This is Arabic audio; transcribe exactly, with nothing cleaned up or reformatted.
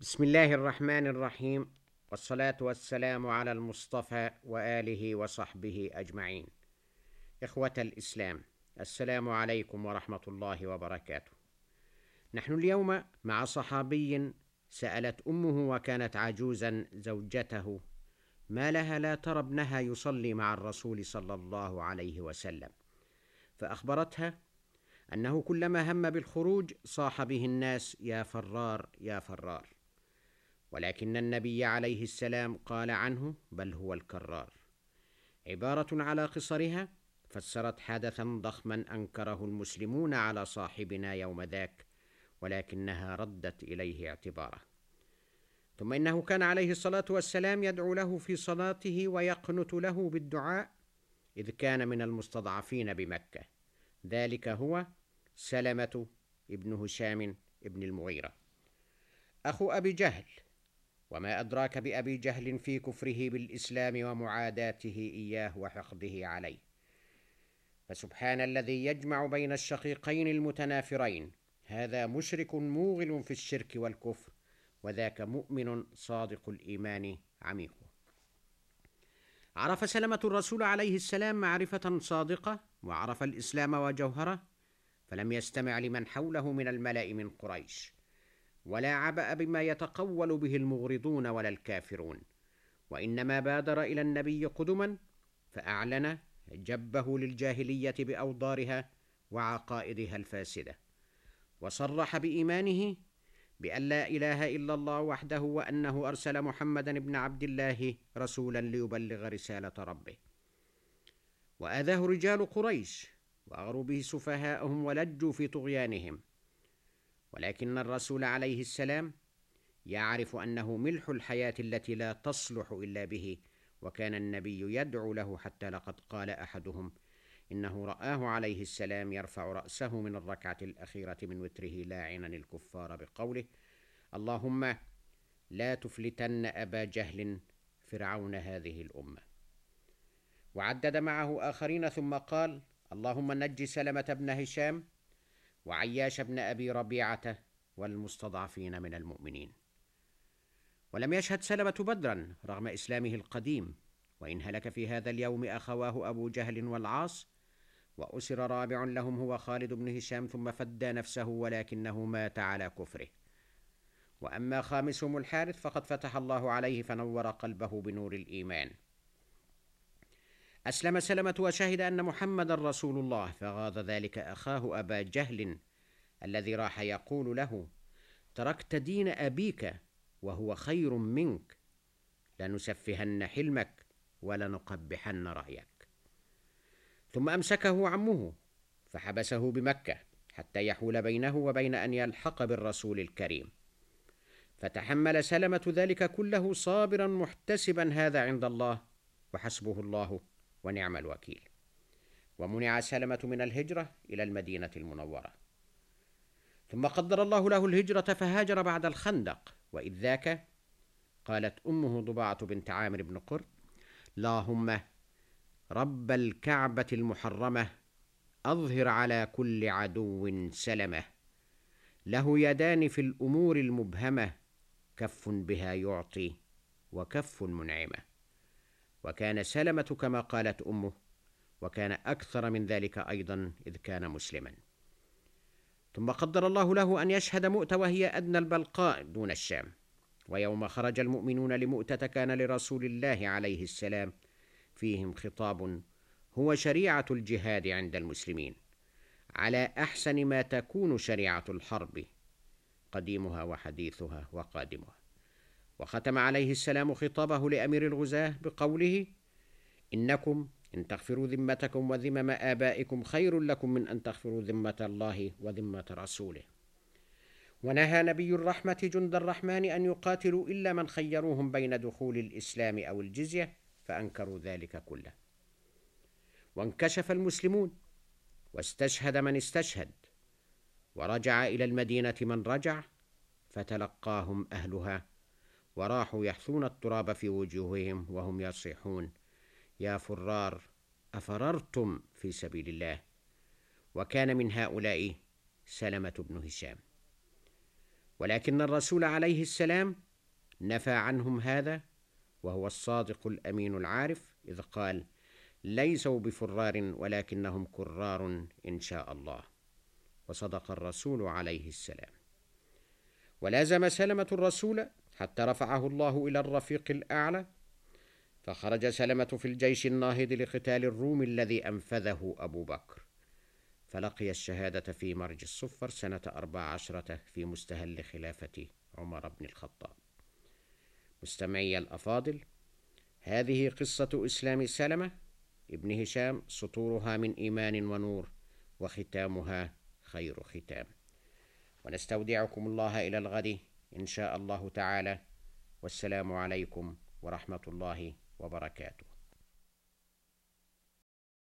بسم الله الرحمن الرحيم، والصلاة والسلام على المصطفى وآله وصحبه أجمعين. إخوة الإسلام، السلام عليكم ورحمة الله وبركاته. نحن اليوم مع صحابي سألت أمه وكانت عجوزا زوجته: ما لها لا ترى ابنها يصلي مع الرسول صلى الله عليه وسلم؟ فأخبرتها أنه كلما هم بالخروج صاح به الناس: يا فرار يا فرار، ولكن النبي عليه السلام قال عنه: بل هو الكرار. عبارة على قصرها فسرت حدثا ضخما أنكره المسلمون على صاحبنا يوم ذاك، ولكنها ردت إليه اعتباره. ثم إنه كان عليه الصلاة والسلام يدعو له في صلاته ويقنت له بالدعاء، إذ كان من المستضعفين بمكة، ذلك هو سلمة بن هشام بن المغيرة أخو أبي جهل. وما أدراك بأبي جهل في كفره بالإسلام ومعاداته إياه وحقده عليه، فسبحان الذي يجمع بين الشقيقين المتنافرين. هذا مشرك موغل في الشرك والكفر، وذاك مؤمن صادق الإيمان عميقه. عرف سلمة الرسول عليه السلام معرفة صادقة، وعرف الإسلام وجوهره، فلم يستمع لمن حوله من الملأ من قريش، ولا عبأ بما يتقول به المغرضون ولا الكافرون، وإنما بادر إلى النبي قدما فأعلن جبه للجاهلية بأوضارها وعقائدها الفاسدة، وصرح بإيمانه بأن لا إله إلا الله وحده، وأنه أرسل محمدا بن عبد الله رسولا ليبلغ رسالة ربه. وآذاه رجال قريش وأغروا به سفهاءهم ولجوا في طغيانهم، ولكن الرسول عليه السلام يعرف أنه ملح الحياة التي لا تصلح إلا به، وكان النبي يدعو له، حتى لقد قال أحدهم إنه رآه عليه السلام يرفع رأسه من الركعة الأخيرة من وتره لاعنا الكفار بقوله: اللهم لا تفلتن أبا جهل فرعون هذه الأمة. وعدد معه آخرين ثم قال: اللهم نجي سلمة بن هشام وعياش بن أبي ربيعة والمستضعفين من المؤمنين. ولم يشهد سلمة بدرا رغم إسلامه القديم، وإن هلك في هذا اليوم أخواه أبو جهل والعاص، وأسر رابع لهم هو خالد بن هشام، ثم فدى نفسه ولكنه مات على كفره. وأما خامسهم الحارث فقد فتح الله عليه فنور قلبه بنور الإيمان. أسلم سلمة وشهد أن محمد رسول الله، فغاض ذلك أخاه أبا جهل الذي راح يقول له: تركت دين أبيك وهو خير منك، لنسفهن حلمك ولنقبحن رأيك. ثم أمسكه عمه فحبسه بمكة حتى يحول بينه وبين أن يلحق بالرسول الكريم، فتحمل سلمة ذلك كله صابرا محتسبا، هذا عند الله وحسبه الله ونعم الوكيل. ومنع سلمة من الهجرة إلى المدينة المنورة، ثم قدر الله له الهجرة فهاجر بعد الخندق. وإذ ذاك قالت أمه ضباعة بنت عامر بن قر: اللهم رب الكعبة المحرمة أظهر على كل عدو سلمة، له يدان في الأمور المبهمة، كف بها يعطي وكف منعمة. وكان سلمة كما قالت أمه، وكان أكثر من ذلك أيضا إذ كان مسلما. ثم قدر الله له أن يشهد مؤتة، وهي أدنى البلقاء دون الشام. ويوم خرج المؤمنون لمؤتة كان لرسول الله عليه السلام فيهم خطاب هو شريعة الجهاد عند المسلمين، على أحسن ما تكون شريعة الحرب، قديمها وحديثها وقادمها. وختم عليه السلام خطابه لأمير الغزاة بقوله: إنكم إن تغفروا ذمتكم وذمم آبائكم خير لكم من أن تغفروا ذمة الله وذمة رسوله. ونهى نبي الرحمة جند الرحمن أن يقاتلوا إلا من خيروهم بين دخول الإسلام أو الجزية، فأنكروا ذلك كله. وانكشف المسلمون، واستشهد من استشهد، ورجع إلى المدينة من رجع، فتلقاهم أهلها وراحوا يحثون التراب في وجوههم وهم يصيحون: يا فرار أفررتم في سبيل الله. وكان من هؤلاء سلمة بن هشام. ولكن الرسول عليه السلام نفى عنهم هذا، وهو الصادق الأمين العارف، إذ قال: ليسوا بفرار ولكنهم كرار إن شاء الله. وصدق الرسول عليه السلام. ولازم سلمة الرسول حتى رفعه الله إلى الرفيق الأعلى، فخرج سلمة في الجيش الناهض لقتال الروم الذي أنفذه أبو بكر، فلقي الشهادة في مرج الصفر سنة أربع عشرة في مستهل خلافة عمر بن الخطاب. مستمعي الأفاضل، هذه قصة إسلام سلمة ابن هشام، سطورها من إيمان ونور، وختامها خير ختام. ونستودعكم الله إلى الغد إن شاء الله تعالى، والسلام عليكم ورحمة الله وبركاته.